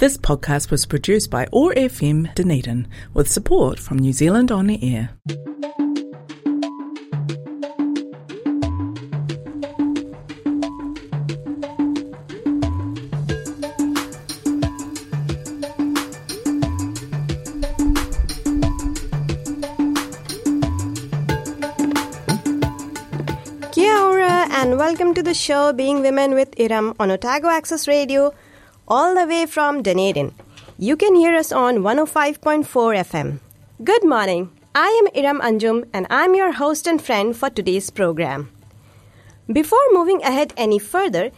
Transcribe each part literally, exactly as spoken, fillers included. This podcast was produced by O A R F M Dunedin with support from New Zealand On Air. Welcome to the show Being Women with Iram on Otago Access Radio, all the way from Dunedin. You can hear us on one oh five point four F M. Good morning. I am Iram Anjum and I'm your host and friend for today's program. Before moving ahead any further,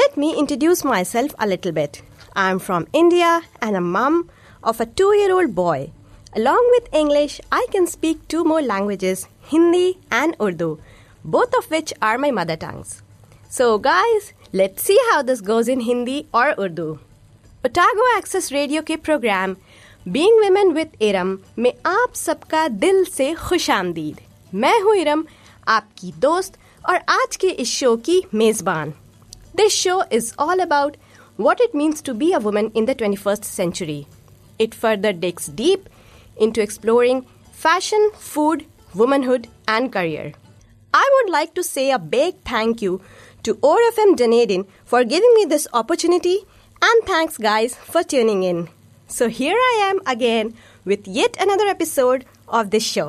let me introduce myself a little bit. I'm from India and a mum of a two-year-old boy. Along with English, I can speak two more languages, Hindi and Urdu, both of which are my mother tongues. So guys, let's see how this goes in Hindi or Urdu. Otago Access Radio के programme Being Women with Iram में आप सबका दिल से खुशामदीद। मैं हूँ इरम, आपकी दोस्त और आज के इस शो की मेज़बान। This show is all about what it means to be a woman in the twenty-first century. It further digs deep into exploring fashion, food, womanhood and career. I would like to say a big thank you to O A R F M Dunedin for giving me this opportunity and thanks guys for tuning in. So here I am again with yet another episode of this show.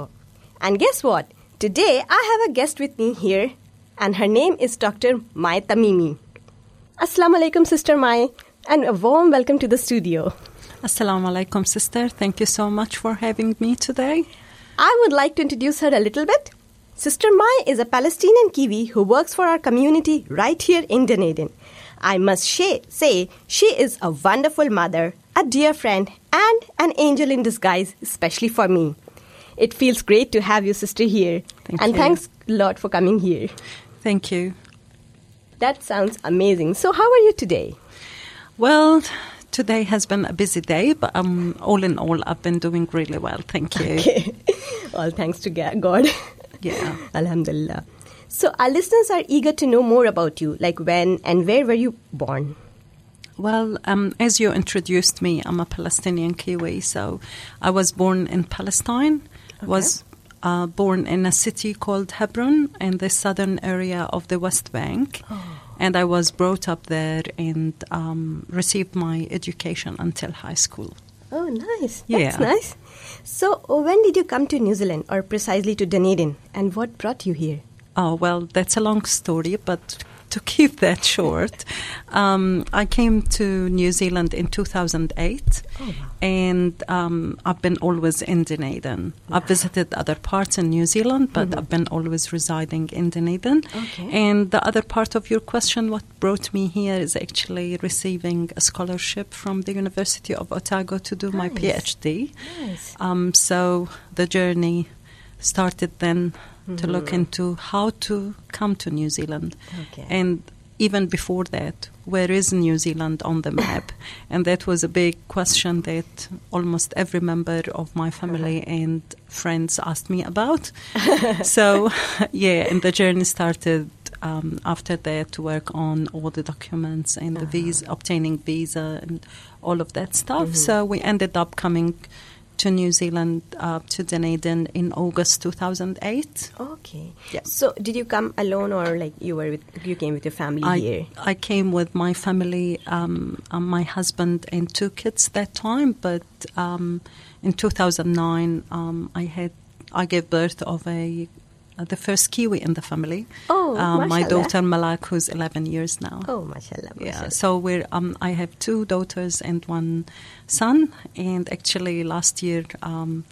And guess what? Today I have a guest with me here and her name is Doctor Mai Tamimi. Assalamu alaikum Sister Mai and a warm welcome to the studio. Assalamu alaikum Sister. Thank you so much for having me today. I would like to introduce her a little bit. Sister Mai is a Palestinian-Kiwi who works for our community right here in Dunedin. I must she- say she is a wonderful mother, a dear friend, and an angel in disguise, especially for me. It feels great to have you, sister, here. Thank and you. Thanks a lot for coming here. Thank you. That sounds amazing. So how are you today? Well, today has been a busy day, but um, all in all, I've been doing really well. Thank you. Okay. All thanks to God. Yeah. Alhamdulillah. So our listeners are eager to know more about you, like when and where were you born? Well, um, as you introduced me, I'm a Palestinian-Kiwi, so I was born in Palestine, okay. was uh, born in a city called Hebron in the southern area of the West Bank, oh. and I was brought up there and um, received my education until high school. Oh, nice. That's yeah. nice. So, when did you come to New Zealand, or precisely to Dunedin, and what brought you here? Oh, well, that's a long story, but to keep that short, um, I came to New Zealand in two thousand eight, oh, wow. and um, I've been always in Dunedin. Wow. I've visited other parts in New Zealand, but mm-hmm. I've been always residing in Dunedin. Okay. And the other part of your question, what brought me here is actually receiving a scholarship from the University of Otago to do nice. my PhD. Nice. Um, so the journey started then. Mm-hmm. To look into how to come to New Zealand. Okay. And even before that, where is New Zealand on the map? And that was a big question that almost every member of my family uh-huh. and friends asked me about. So, yeah, and the journey started um, after that to work on all the documents and uh-huh. the visa, obtaining visa and all of that stuff. Mm-hmm. So we ended up coming to New Zealand, uh, to Dunedin in August two thousand eight. Okay. Yeah. So did you come alone or like you were with, you came with your family I, here? I came with my family, um, uh, my husband and two kids that time. But um, in two thousand nine, um, I had I gave birth of a uh, the first Kiwi in the family. Oh, um, my daughter Malak, who's eleven years now. Oh, mashallah. mashallah. Yeah. So we're um, I have two daughters and one son, and actually last year um,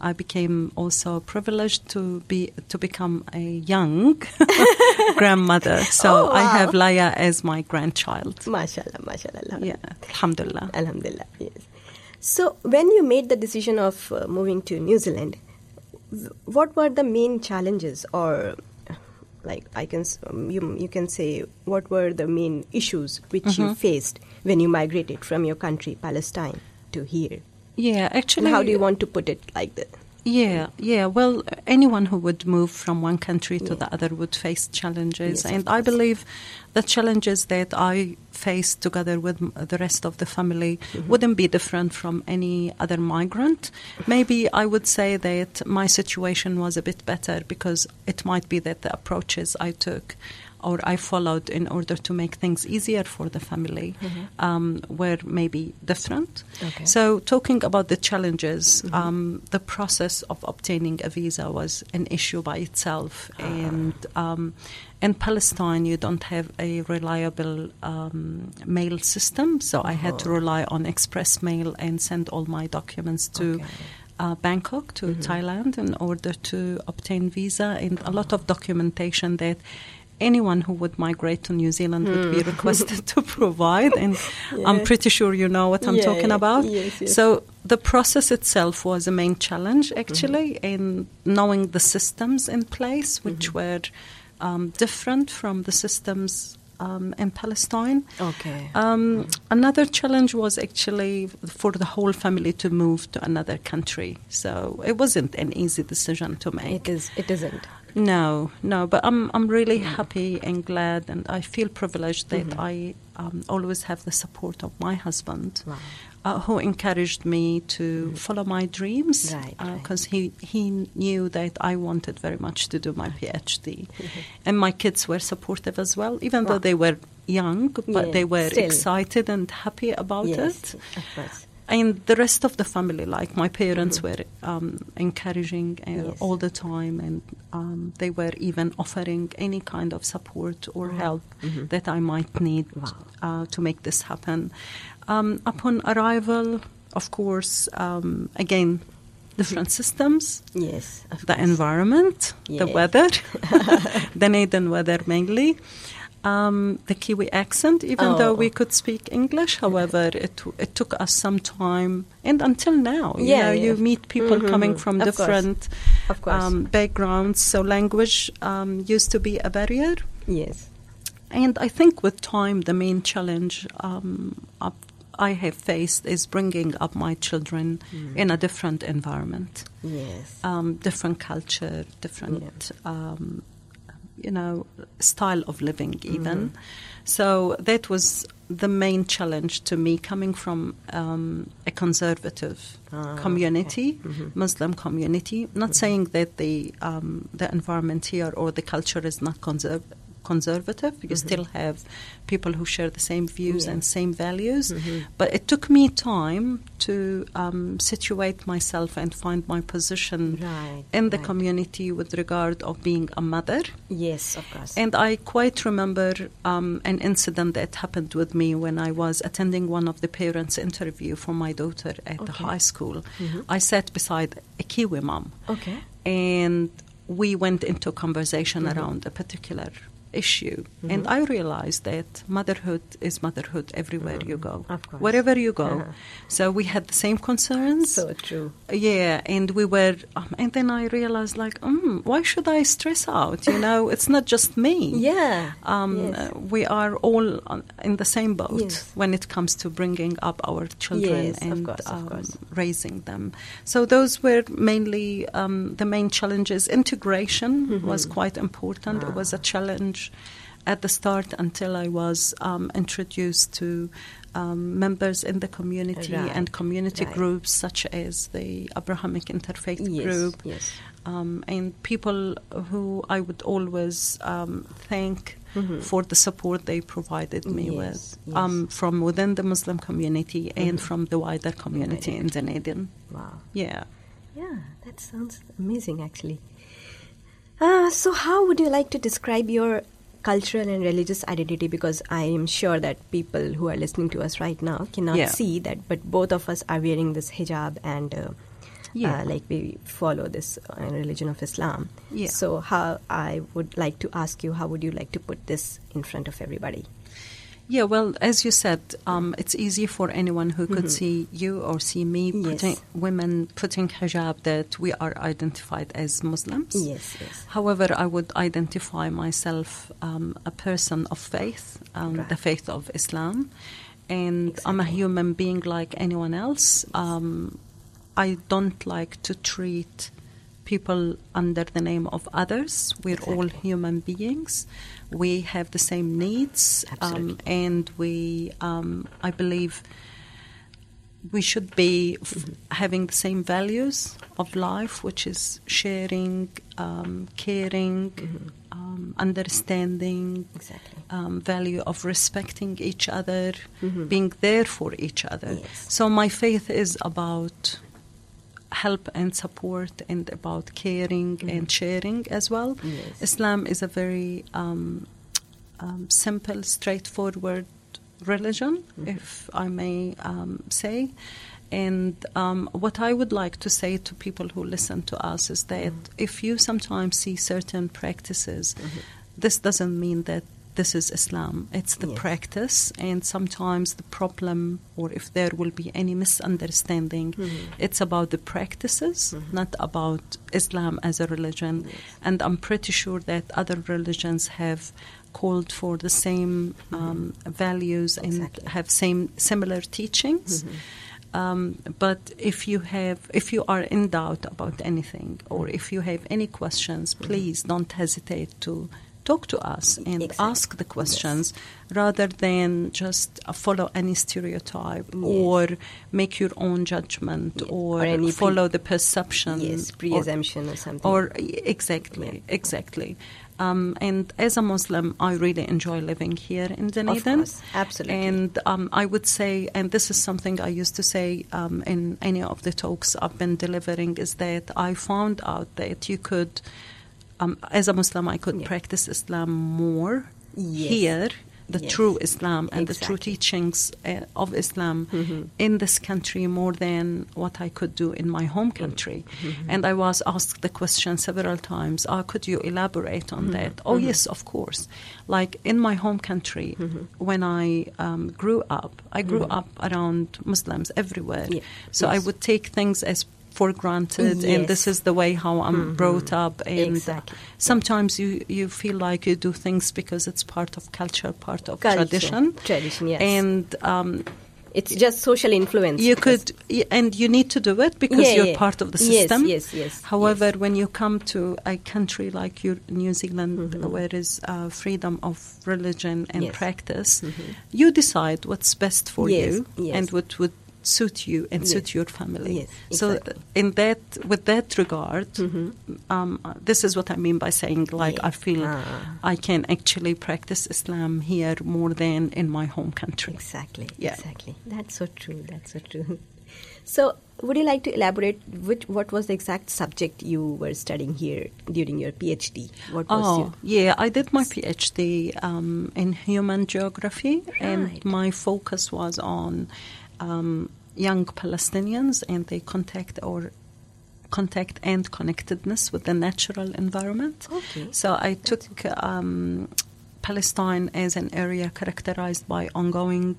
I became also privileged to be to become a young grandmother. So oh, wow. I have Laya as my grandchild. Mashallah, mashallah. Alhamdulillah. Yeah, alhamdulillah. Alhamdulillah. Yes. So when you made the decision of uh, moving to New Zealand, what were the main challenges, or like I can um, you you can say what were the main issues which mm-hmm. you faced when you migrated from your country Palestine to here? Yeah, actually. And how do you want to put it like that? Yeah, yeah. Well, anyone who would move from one country yeah. to the other would face challenges. Yes, and I believe the challenges that I faced together with the rest of the family mm-hmm. wouldn't be different from any other migrant. Maybe I would say that my situation was a bit better because it might be that the approaches I took or I followed in order to make things easier for the family mm-hmm. um, were maybe different. Okay. So talking about the challenges, mm-hmm. um, the process of obtaining a visa was an issue by itself. Ah. And um, in Palestine, you don't have a reliable um, mail system, so I had oh. to rely on express mail and send all my documents to okay. Uh, Bangkok to mm-hmm. Thailand in order to obtain visa and a lot of documentation that anyone who would migrate to New Zealand mm. would be requested to provide, and yeah. I'm pretty sure you know what I'm yeah, talking about. Yes, yes. So the process itself was a main challenge, actually, mm-hmm. in knowing the systems in place, which mm-hmm. were um, different from the systems um, in Palestine. Okay. Um, mm. Another challenge was actually for the whole family to move to another country. So it wasn't an easy decision to make. It is. It isn't. No, no, but I'm I'm really happy and glad, and I feel privileged that mm-hmm. I um, always have the support of my husband, wow. uh, who encouraged me to mm-hmm. follow my dreams, because right, uh, right. he, he knew that I wanted very much to do my PhD. Mm-hmm. And my kids were supportive as well, even wow. though they were young, but yes, they were still excited and happy about yes, it. Of course. And the rest of the family, like my parents, mm-hmm. were um, encouraging uh, yes. all the time, and um, they were even offering any kind of support or wow. help mm-hmm. that I might need wow. uh, to make this happen. Um, upon arrival, of course, um, again, different systems, yes, of the course. environment, yes. the weather, Dunedin weather mainly. Um, the Kiwi accent, even oh. though we could speak English, however, it it took us some time, and until now, yeah, you know, yeah. you meet people mm-hmm. coming from of different course. Of course. Um, backgrounds, so language um, used to be a barrier. Yes. And I think with time, the main challenge um, up I have faced is bringing up my children mm. in a different environment. Yes. Um, different culture, different... Yeah. Um, you know, style of living even. Mm-hmm. So that was the main challenge to me, coming from um, a conservative ah, community, okay. mm-hmm. Muslim community. Not mm-hmm. saying that the um, the environment here or the culture is not conserv- conservative. You mm-hmm. still have people who share the same views yeah. and same values. Mm-hmm. But it took me time to um, situate myself and find my position right, in the right. community with regard of being a mother. Yes, of course. And I quite remember um, an incident that happened with me when I was attending one of the parents' interview for my daughter at okay. the high school. Mm-hmm. I sat beside a Kiwi mom. Okay. And we went into conversation mm-hmm. around a particular issue. Mm-hmm. And I realized that motherhood is motherhood everywhere mm-hmm. you go. Of course. Wherever you go. Uh-huh. So we had the same concerns. So true. Yeah, and we were, um, and then I realized like, mm, why should I stress out? You know, it's not just me. Yeah. Um, yes. uh, we are all on, in the same boat yes. when it comes to bringing up our children yes, and of course, um, of course. raising them. So those were mainly um, the main challenges. Integration mm-hmm. was quite important. Ah. It was a challenge at the start until I was um, introduced to um, members in the community right. and community right. groups such as the Abrahamic Interfaith yes. group yes. Um, and people who I would always um, thank mm-hmm. for the support they provided me yes. with yes. Um, from within the Muslim community mm-hmm. and from the wider community right. in Dunedin. Wow. Yeah. Yeah, that sounds amazing actually. Uh, so how would you like to describe your cultural and religious identity? Because I am sure that people who are listening to us right now cannot yeah. see that, but both of us are wearing this hijab and uh, yeah. uh, like we follow this uh, religion of Islam. Yeah. So how I would like to ask you, how would you like to put this in front of everybody? Yeah, well, as you said, um, it's easy for anyone who could mm-hmm. see you or see me, putting, yes. women putting hijab, that we are identified as Muslims. Yes, yes. However, I would identify myself um, a person of faith, um, right. the faith of Islam. And exactly. I'm a human being like anyone else. Um, I don't like to treat people under the name of others. We're exactly. all human beings. We have the same needs. Um, and we, um, I believe we should be f- mm-hmm. having the same values of life, which is sharing, um, caring, mm-hmm. um, understanding, exactly. um, value of respecting each other, mm-hmm. being there for each other. Yes. So my faith is about help and support and about caring mm-hmm. and sharing as well. Yes. Islam is a very um, um, simple, straightforward religion, mm-hmm. if I may um, say. And um, what I would like to say to people who listen to us is that mm-hmm. if you sometimes see certain practices, mm-hmm. this doesn't mean that this is Islam. It's the yes. practice, and sometimes the problem, or if there will be any misunderstanding, mm-hmm. it's about the practices, mm-hmm. not about Islam as a religion. Yes. And I'm pretty sure that other religions have called for the same um, values and exactly. have same similar teachings. Mm-hmm. Um, but if you have, if you are in doubt about anything, or if you have any questions, mm-hmm. please don't hesitate to talk to us and exactly. ask the questions yes. rather than just uh, follow any stereotype yes. or make your own judgment yes. or, or follow pre- the perception. Yes, preassumption or, or something. Or, exactly, yeah. exactly. Um, and as a Muslim, I really enjoy living here in Dunedin. Of course, absolutely. And um, I would say, and this is something I used to say um, in any of the talks I've been delivering, is that I found out that you could... Um, as a Muslim, I could yeah. practice Islam more yes. here, the yes. true Islam and exactly. the true teachings uh, of Islam mm-hmm. in this country more than what I could do in my home country. Mm-hmm. And I was asked the question several times, oh, could you elaborate on mm-hmm. that? Oh, mm-hmm. yes, of course. Like in my home country, mm-hmm. when I um, grew up, I grew mm-hmm. up around Muslims everywhere. Yeah. So yes. I would take things as for granted, yes. and this is the way how I'm mm-hmm. brought up. And exactly. sometimes yeah. you, you feel like you do things because it's part of culture, part of culture. tradition. Tradition, yes. And um, it's just social influence. You could, and you need to do it because yeah, you're yeah. part of the system. Yes, yes, yes. However, yes. when you come to a country like New Zealand, mm-hmm. where is uh, freedom of religion and yes. practice, mm-hmm. you decide what's best for yes, you yes. and what would suit you and yes. suit your family. Yes, exactly. So in that, with that regard, mm-hmm. um, this is what I mean by saying, like, yeah. I feel ah. I can actually practice Islam here more than in my home country. Exactly, yeah. exactly. That's so true, that's so true. So would you like to elaborate which, what was the exact subject you were studying here during your PhD? What was oh, your yeah, I did my PhD um, in human geography, right. and my focus was on Um, young Palestinians and their contact or contact and connectedness with the natural environment. Okay. So I That's took okay. um, Palestine as an area characterized by ongoing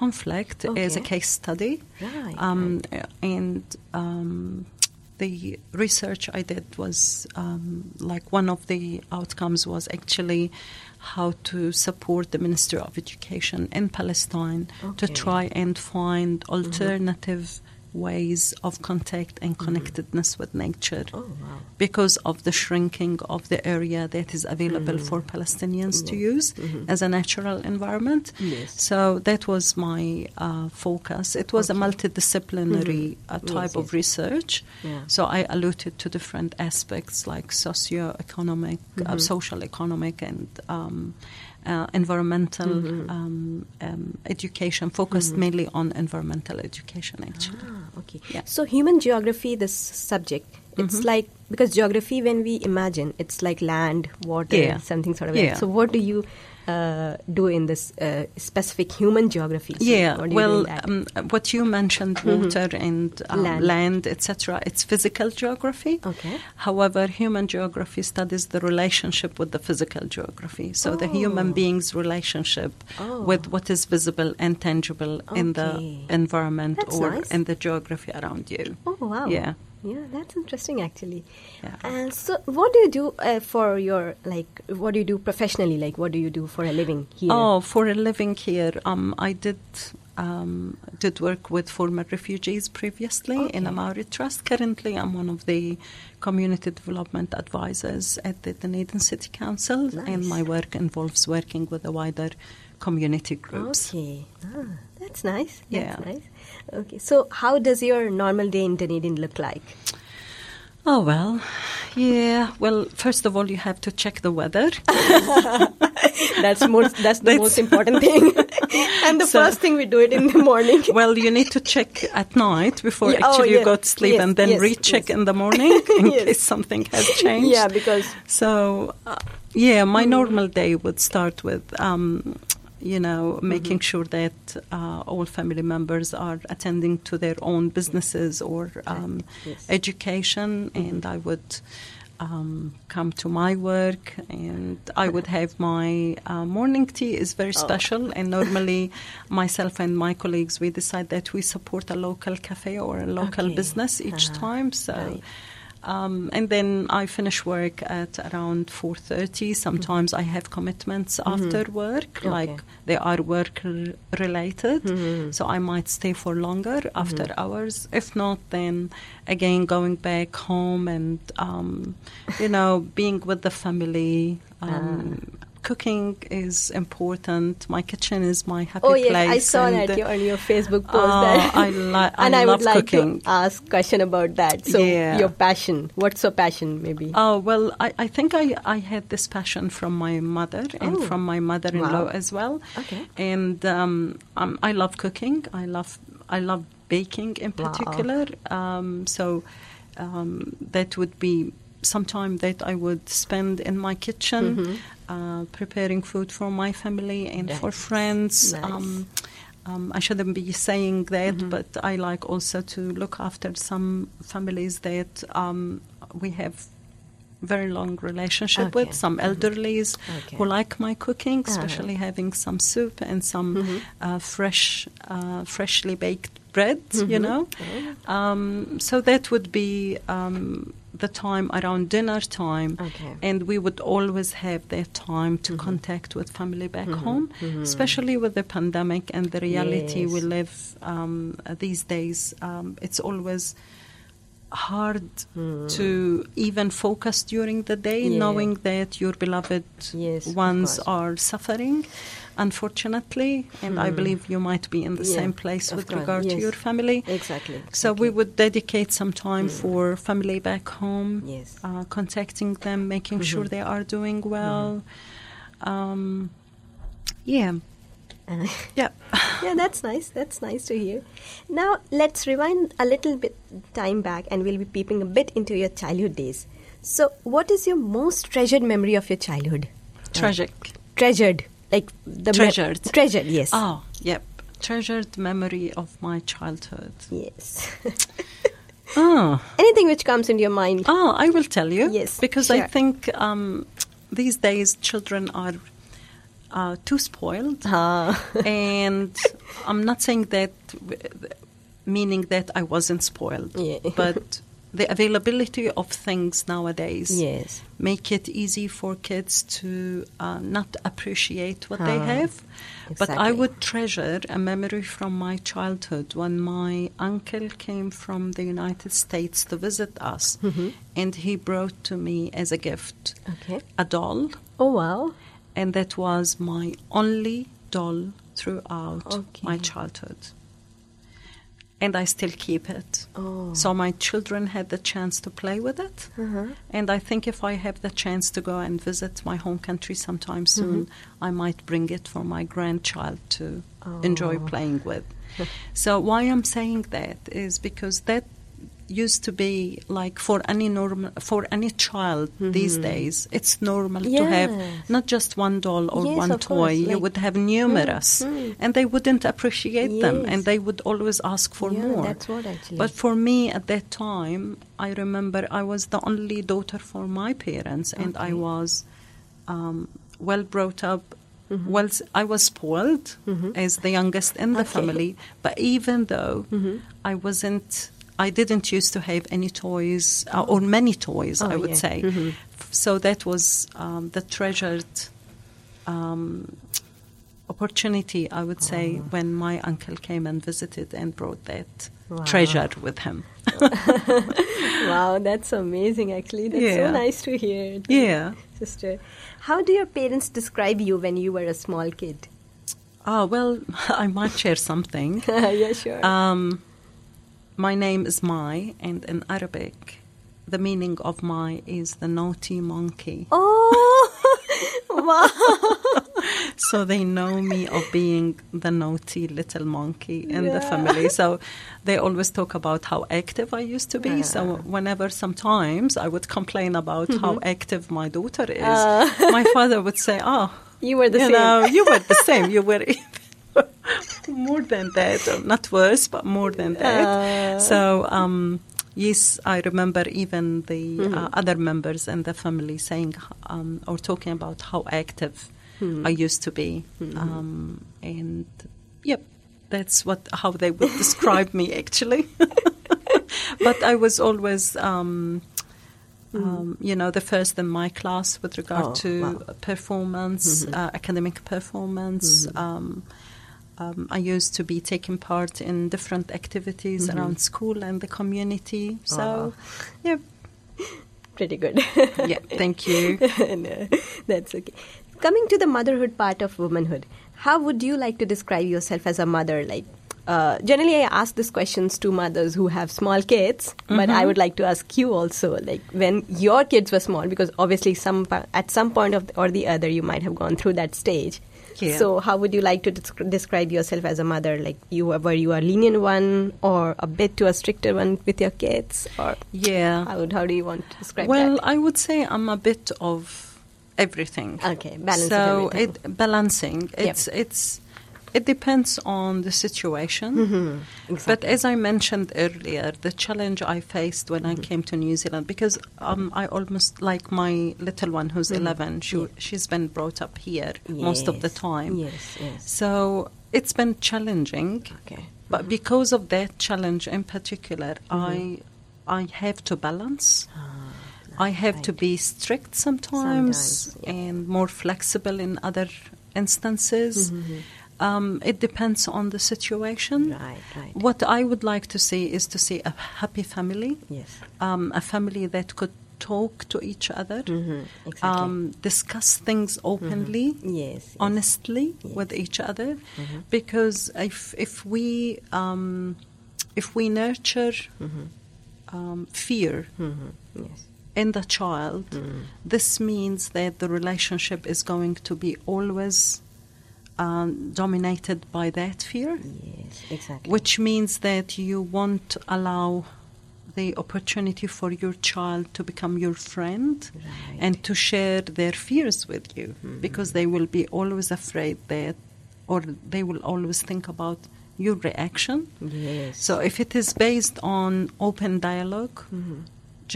conflict okay. as a case study. Right. Um, right. And um, the research I did was um, like one of the outcomes was actually how to support the Ministry of Education in Palestine okay. to try and find alternative mm-hmm. ways of contact and connectedness mm-hmm. with nature oh, wow. because of the shrinking of the area that is available mm-hmm. for Palestinians yeah. to use mm-hmm. as a natural environment. Yes. So that was my uh, focus. It was okay. a multidisciplinary mm-hmm. uh, type yes, of yes. research. Yeah. So I alluded to different aspects like socio-economic, mm-hmm. uh, social economic and um, uh, environmental mm-hmm. um, um, education, focused mm-hmm. mainly on environmental education actually. Ah, okay. Yeah. So human geography, this subject, it's mm-hmm. like, because geography, when we imagine, it's like land, water, yeah. something sort of. Yeah. So what do you uh, do in this uh, specific human geography? So yeah, what well, um, what you mentioned, water mm-hmm. and um, land, land et cetera, it's physical geography. Okay. However, human geography studies the relationship with the physical geography. So oh. the human being's relationship oh. with what is visible and tangible okay. in the environment That's or nice. in the geography around you. Oh, wow. Yeah. Yeah, that's interesting actually. Yeah. And so what do you do uh, for your, like, what do you do professionally? Like, what do you do for a living here? Oh, for a living here, um, I did um, did work with former refugees previously okay. in a Maori trust. Currently, I'm one of the community development advisors at the Dunedin City Council, nice. And my work involves working with the wider community groups. Okay, ah, that's nice. Yeah. That's nice. Okay, so how does your normal day in Dunedin look like? Oh, well, yeah. Well, first of all, you have to check the weather. that's most, That's the that's most important thing. And the so, first thing we do it in the morning. Well, you need to check at night before yeah, actually oh, yeah. you go to sleep yes, and then yes, recheck yes. in the morning in yes. case something has changed. Yeah, because... So, uh, yeah, my mm-hmm. normal day would start with... Um, you know, making mm-hmm. sure that uh, all family members are attending to their own businesses or um, yes. education. Mm-hmm. And I would um, come to my work and I would have my uh, morning tea is very oh. special. And normally myself and my colleagues, we decide that we support a local cafe or a local okay. business each uh-huh. time. So. Right. Um, and then I finish work at around four thirty. Sometimes mm-hmm. I have commitments mm-hmm. after work, okay. like they are work-related. Mm-hmm. So I might stay for longer after mm-hmm. hours. If not, then again, going back home and, um, you know, being with the family. Um, ah. Cooking is important. My kitchen is my happy place. Oh, yes, place I saw that on your Facebook post. Oh, that. I li- I and I love would like cooking. To ask a question about that. So yeah. your passion, what's your passion maybe? Oh, well, I, I think I, I had this passion from my mother and oh. from my mother-in-law wow. as well. Okay. And um, um, I love cooking. I love I love baking in particular. Wow. Um, so um, that would be some time that I would spend in my kitchen mm-hmm. uh, preparing food for my family and nice. For friends. Nice. Um, um, I shouldn't be saying that, mm-hmm. but I like also to look after some families that um, we have very long relationship okay. with, some elderlies mm-hmm. okay. who like my cooking, especially uh-huh. having some soup and some mm-hmm. uh, fresh, uh, freshly baked bread, mm-hmm. you know. Okay. Um, so that would be... Um, the time around dinner time okay. and we would always have that time to mm-hmm. contact with family back mm-hmm. home mm-hmm. especially with the pandemic and the reality yes. we live um, these days um, it's always hard mm. to even focus during the day yeah. knowing that your beloved yes, ones are suffering unfortunately and mm. I believe you might be in the yeah, same place with course. Regard yes. to your family exactly, exactly so we would dedicate some time mm. for family back home yes. uh, contacting them making mm-hmm. sure they are doing well mm. um, yeah Uh, yeah, yeah, that's nice. That's nice to hear. Now, let's rewind a little bit time back and we'll be peeping a bit into your childhood days. So, what is your most treasured memory of your childhood? Tragic. Uh, treasured. Like the Treasured. Me- treasured, yes. Oh, yep. Treasured memory of my childhood. Yes. oh. Anything which comes into your mind. Oh, I will tell you. Yes. Because sure. I think um, these days children are... Uh, too spoiled uh. and I'm not saying that meaning that I wasn't spoiled yeah. but the availability of things nowadays yes. make it easy for kids to uh, not appreciate what uh. they have exactly. but I would treasure a memory from my childhood when my uncle came from the United States to visit us mm-hmm. and he brought to me as a gift okay. a doll oh wow and that was my only doll throughout okay. my childhood. And I still keep it. Oh. So my children had the chance to play with it. Uh-huh. And I think if I have the chance to go and visit my home country sometime soon, mm-hmm. I might bring it for my grandchild to oh. enjoy playing with. So why I'm saying that is because that used to be like for any normal for any child mm-hmm. these days it's normal yes. to have not just one doll or yes, one toy course, like, you would have numerous mm-hmm. and they wouldn't appreciate yes. them and they would always ask for yeah, more that's what actually but for me at that time I remember I was the only daughter for my parents okay. and I was um, well brought up mm-hmm. well I was spoiled mm-hmm. as the youngest in the okay. family but even though mm-hmm. I wasn't I didn't used to have any toys, uh, or many toys, oh, I would yeah. say. Mm-hmm. So that was um, the treasured um, opportunity, I would say, oh. when my uncle came and visited and brought that wow. treasure with him. Wow, that's amazing, actually. That's yeah. so nice to hear. Yeah. Sister, how do your parents describe you when you were a small kid? Oh, well, I might share something. Yeah, sure. Um, my name is Mai, and in Arabic, the meaning of Mai is the naughty monkey. Oh, wow. So they know me of being the naughty little monkey in yeah. the family. So they always talk about how active I used to be. Yeah. So whenever sometimes I would complain about mm-hmm. how active my daughter is, uh. my father would say, oh, you were the you same. Know, you were the same. You were even more than that. Not worse, but more than that. Uh. So, um, yes, I remember even the mm-hmm. uh, other members in the family saying um, or talking about how active Mm-hmm. I used to be, mm-hmm. um, and yep, that's what how they would describe me actually. But I was always, um, mm-hmm. um, you know, the first in my class with regard oh, to wow. performance, mm-hmm. uh, academic performance. Mm-hmm. Um, um, I used to be taking part in different activities mm-hmm. around school and the community. So, wow. yeah, pretty good. Yeah, thank you. No, that's okay. Coming to the motherhood part of womanhood, how would you like to describe yourself as a mother? Like, uh, generally, I ask these questions to mothers who have small kids, mm-hmm. but I would like to ask you also, like, when your kids were small, because obviously, some at some point of the, or the other, you might have gone through that stage. Yeah. So, how would you like to des- describe yourself as a mother? Like, you were you a lenient one, or a bit to a stricter one with your kids, or yeah, how would, how do you want to describe? Well, that? I would say I'm a bit of everything. Okay, balance so everything. It, balancing. It's yep. it's it depends on the situation. Mm-hmm. Exactly. But as I mentioned earlier, the challenge I faced when mm-hmm. I came to New Zealand, because um, I almost like my little one who's mm-hmm. eleven. She yeah. she's been brought up here yes. most of the time. Yes, yes. So it's been challenging. Okay. But mm-hmm. because of that challenge in particular, mm-hmm. I I have to balance. Ah. I have right. to be strict sometimes, sometimes yeah. and more flexible in other instances. Mm-hmm. Um, it depends on the situation. Right, right. What I would like to see is to see a happy family, yes. um, a family that could talk to each other, mm-hmm, exactly. um, discuss things openly, mm-hmm. yes, honestly yes. with each other, mm-hmm. because if if we um, if we nurture mm-hmm. um, fear, mm-hmm. yes. in the child, mm. this means that the relationship is going to be always um, dominated by that fear. Yes, exactly. Which means that you won't allow the opportunity for your child to become your friend right. and to share their fears with you mm-hmm. because they will be always afraid that, or they will always think about your reaction. Yes. So if it is based on open dialogue, mm-hmm.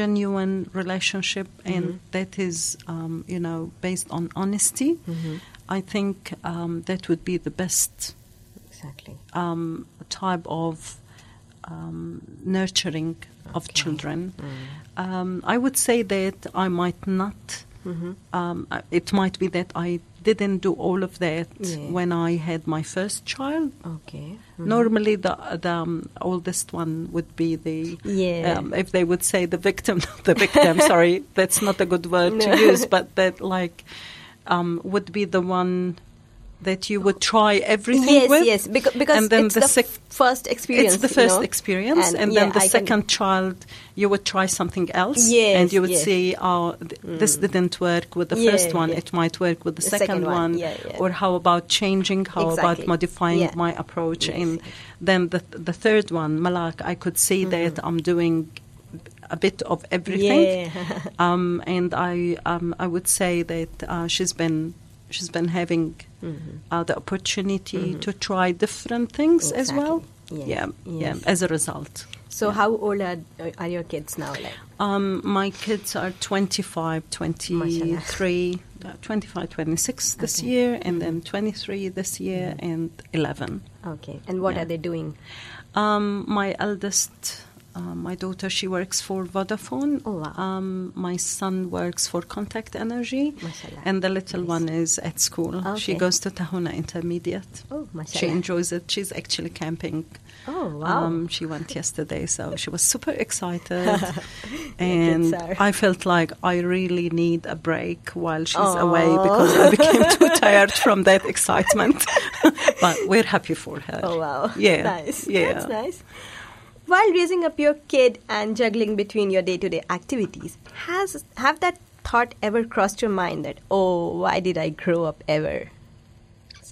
genuine relationship and mm-hmm. that is um, you know, based on honesty, mm-hmm. I think um, that would be the best exactly um, type of um, nurturing okay. of children. Mm. Um, I would say that I might not mm-hmm. um, it might be that I didn't do all of that yeah. when I had my first child. Okay. Mm-hmm. Normally, the the um, oldest one would be the yeah. Um, if they would say the victim, not the victim. Sorry, that's not a good word no. to use. But that like um, would be the one that you would try everything yes, with. Yes, yes. Beca- because and then it's the, the sec- f- first experience. It's the first you know? experience, and, and yeah, then the I second can... child, you would try something else, yes, and you would yes. see, oh, th- mm. this didn't work with the yeah, first one. Yeah. It might work with the, the second, second one. one. Yeah, yeah. Or how about changing? How exactly. about modifying yeah. my approach? Yes. And then the the third one, Malak, I could see mm. that I'm doing a bit of everything, yeah. um, and I um, I would say that uh, she's been. She's been having mm-hmm. uh, the opportunity mm-hmm. to try different things exactly. as well. Yes. Yeah, yes. yeah. As a result. So, yeah. how old are, are your kids now? Like? Um, my kids are twenty-five, twenty-three, uh, twenty-five, twenty-six this okay. year, and then twenty-three this year, mm-hmm. and eleven. Okay. And what yeah. are they doing? Um, my eldest Uh, my daughter, she works for Vodafone. Oh, wow. um, my son works for Contact Energy. Mashallah. And the little nice. one is at school. Okay. She goes to Tahuna Intermediate. Oh, mashallah. She enjoys it. She's actually camping. Oh, wow. Um, she went yesterday, so she was super excited. And I felt like I really need a break while she's Aww. away because I became too tired from that excitement. But we're happy for her. Oh, wow. Yeah. Nice. Yeah. That's nice. While raising up your kid and juggling between your day-to-day activities, has have that thought ever crossed your mind that, oh, why did I grow up ever?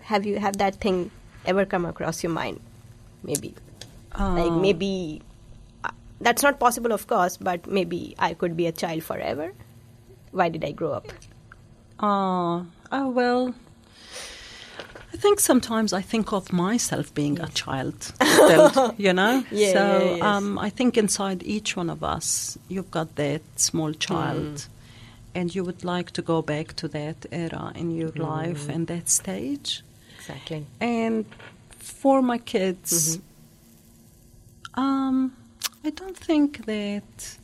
Have you have that thing ever come across your mind? Maybe. Uh, like maybe, uh, that's not possible, of course, but maybe I could be a child forever. Why did I grow up? Uh, oh, well... I think sometimes I think of myself being yes. a child still, you know? yeah, so yeah, yes. um, I think inside each one of us, you've got that small child mm. and you would like to go back to that era in your mm. life and that stage. Exactly. And for my kids, mm-hmm. um, I don't think that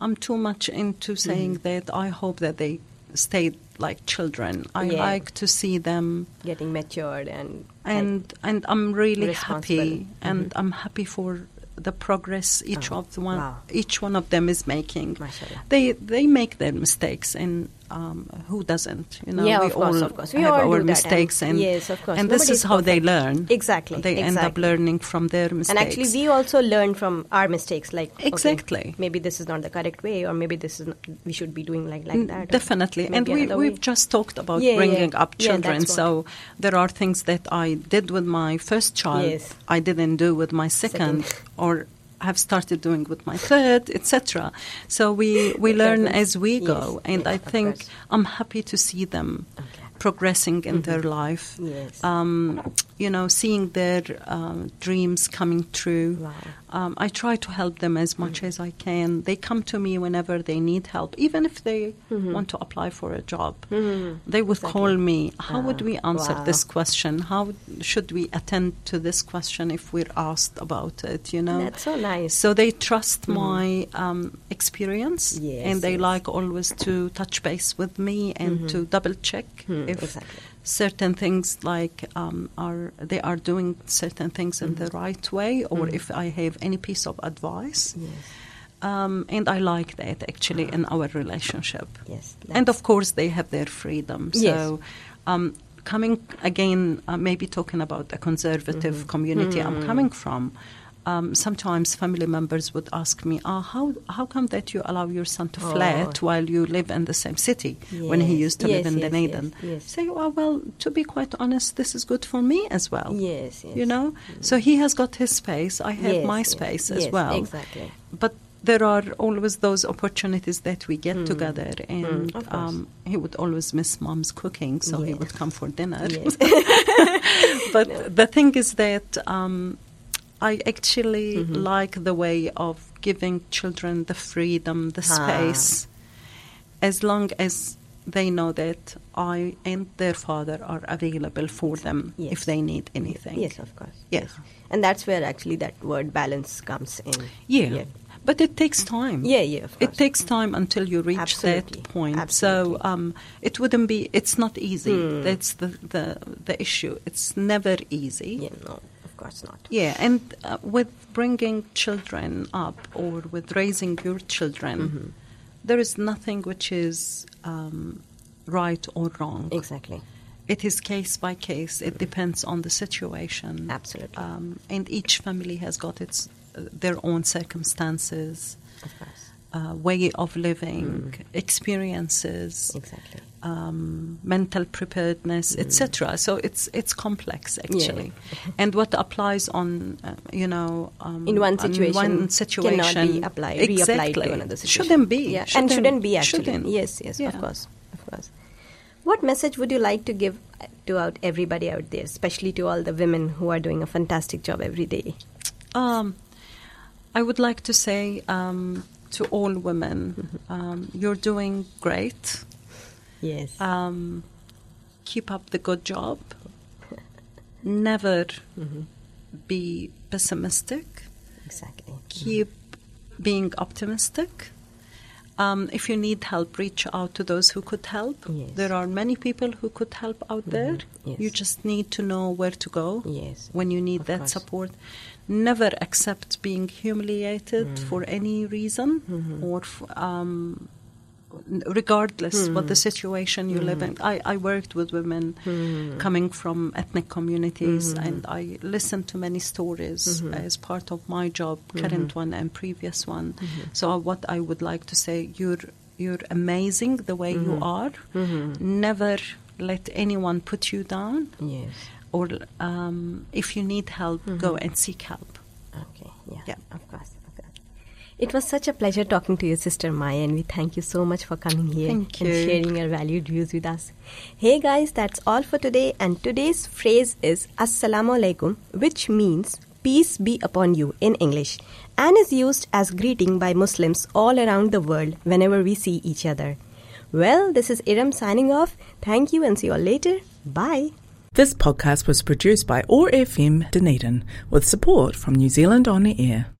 I'm too much into saying mm. that I hope that they stayed like children. I yeah. like to see them getting matured and and like and I'm really happy and mm-hmm. I'm happy for the progress each oh, of the one wow. each one of them is making. Mashallah. They they make their mistakes and um, who doesn't? You know, yeah, we of course, all of course. We have all our mistakes and, and yes, of course. And this is how perfect. they learn. Exactly. They exactly. end up learning from their mistakes. And actually we also learn from our mistakes, like exactly. okay, maybe this is not the correct way or maybe this is not, we should be doing like like that. Definitely. And we we've way. just talked about yeah, bringing yeah. up children. Yeah, so there are things that I did with my first child yes. I didn't do with my second, second. or have started doing with my third, et cetera. So we, we learn as we go, yes, and yes, I think course. I'm happy to see them okay. progressing in mm-hmm. their life. Yes. Um, you know, seeing their um, dreams coming true. Wow. Um, I try to help them as much mm-hmm. as I can. They come to me whenever they need help, even if they mm-hmm. want to apply for a job. Mm-hmm. They would exactly. call me. How uh, would we answer wow. this question? How should we attend to this question if we're asked about it, you know? That's so nice. So they trust mm-hmm. my um, experience, yes, and they yes. like always to touch base with me and mm-hmm. to double-check mm-hmm. if... Exactly. certain things like um, are they are doing certain things mm-hmm. in the right way or mm-hmm. if I have any piece of advice. Yes. Um, and I like that actually ah. in our relationship. Yes, and of course they have their freedom. So yes. um, coming again, uh, maybe talking about the conservative mm-hmm. community mm-hmm. I'm coming from, Um, sometimes family members would ask me, oh, how how come that you allow your son to oh. flat while you live in the same city yes. when he used to yes, live in yes, Dunedin? Yes, yes. Say, well, well, to be quite honest, this is good for me as well. Yes, yes. You know? Yes. So he has got his space. I have yes, my yes, space yes, as well. Exactly. But there are always those opportunities that we get mm. together. And mm, um, he would always miss mom's cooking, so yes. he would come for dinner. Yes. But no. the thing is that... Um, I actually mm-hmm. like the way of giving children the freedom, the space, ah. as long as they know that I and their father are available for them yes. if they need anything. Yes, of course. Yes. yes. And that's where actually that word balance comes in. Yeah. yeah. But it takes time. Yeah, yeah, of course. It takes time until you reach Absolutely. that point. Absolutely. So um, it wouldn't be, it's not easy. Mm. That's the, the, the issue. It's never easy. Yeah, no. Of course not. Yeah, and uh, with bringing children up or with raising your children, mm-hmm. there is nothing which is um, right or wrong. Exactly. It is case by case. It mm-hmm. depends on the situation. Absolutely. Um, and each family has got its uh, their own circumstances, of course. Uh, way of living, mm. experiences. Exactly. Um, mental preparedness, mm. et cetera. So it's it's complex actually, yeah. and what applies on uh, you know um, in one situation, on one situation cannot be applied, exactly. reapplied to another situation. Shouldn't be, yeah. shouldn't, and shouldn't be actually. Shouldn't. Yes, yes, yeah. of course, of course. What message would you like to give to out everybody out there, especially to all the women who are doing a fantastic job every day? Um, I would like to say um, to all women, mm-hmm. um, you're doing great. Yes. Um, keep up the good job. Never mm-hmm. be pessimistic. Exactly. Keep being optimistic. Um, if you need help, reach out to those who could help. Yes. There are many people who could help out mm-hmm. there. Yes. You just need to know where to go yes. when you need of that course. Support. Never accept being humiliated mm. for any reason mm-hmm. or f- um, regardless mm. what the situation you mm. live in. I, I worked with women mm. coming from ethnic communities mm-hmm. and I listened to many stories mm-hmm. as part of my job, mm-hmm. current one and previous one. Mm-hmm. So what I would like to say, you're, you're amazing the way mm-hmm. you are. Mm-hmm. Never let anyone put you down. Yes. Or um, if you need help, mm-hmm. go and seek help. Okay, yeah, yeah. Of course. It was such a pleasure talking to you, Sister Mai, and we thank you so much for coming here thank and you. Sharing your valued views with us. Hey guys, that's all for today, and today's phrase is Assalamu Alaikum, which means peace be upon you in English, and is used as greeting by Muslims all around the world whenever we see each other. Well, this is Iram signing off. Thank you and see you all later. Bye. This podcast was produced by O A R F M Dunedin with support from New Zealand On Air.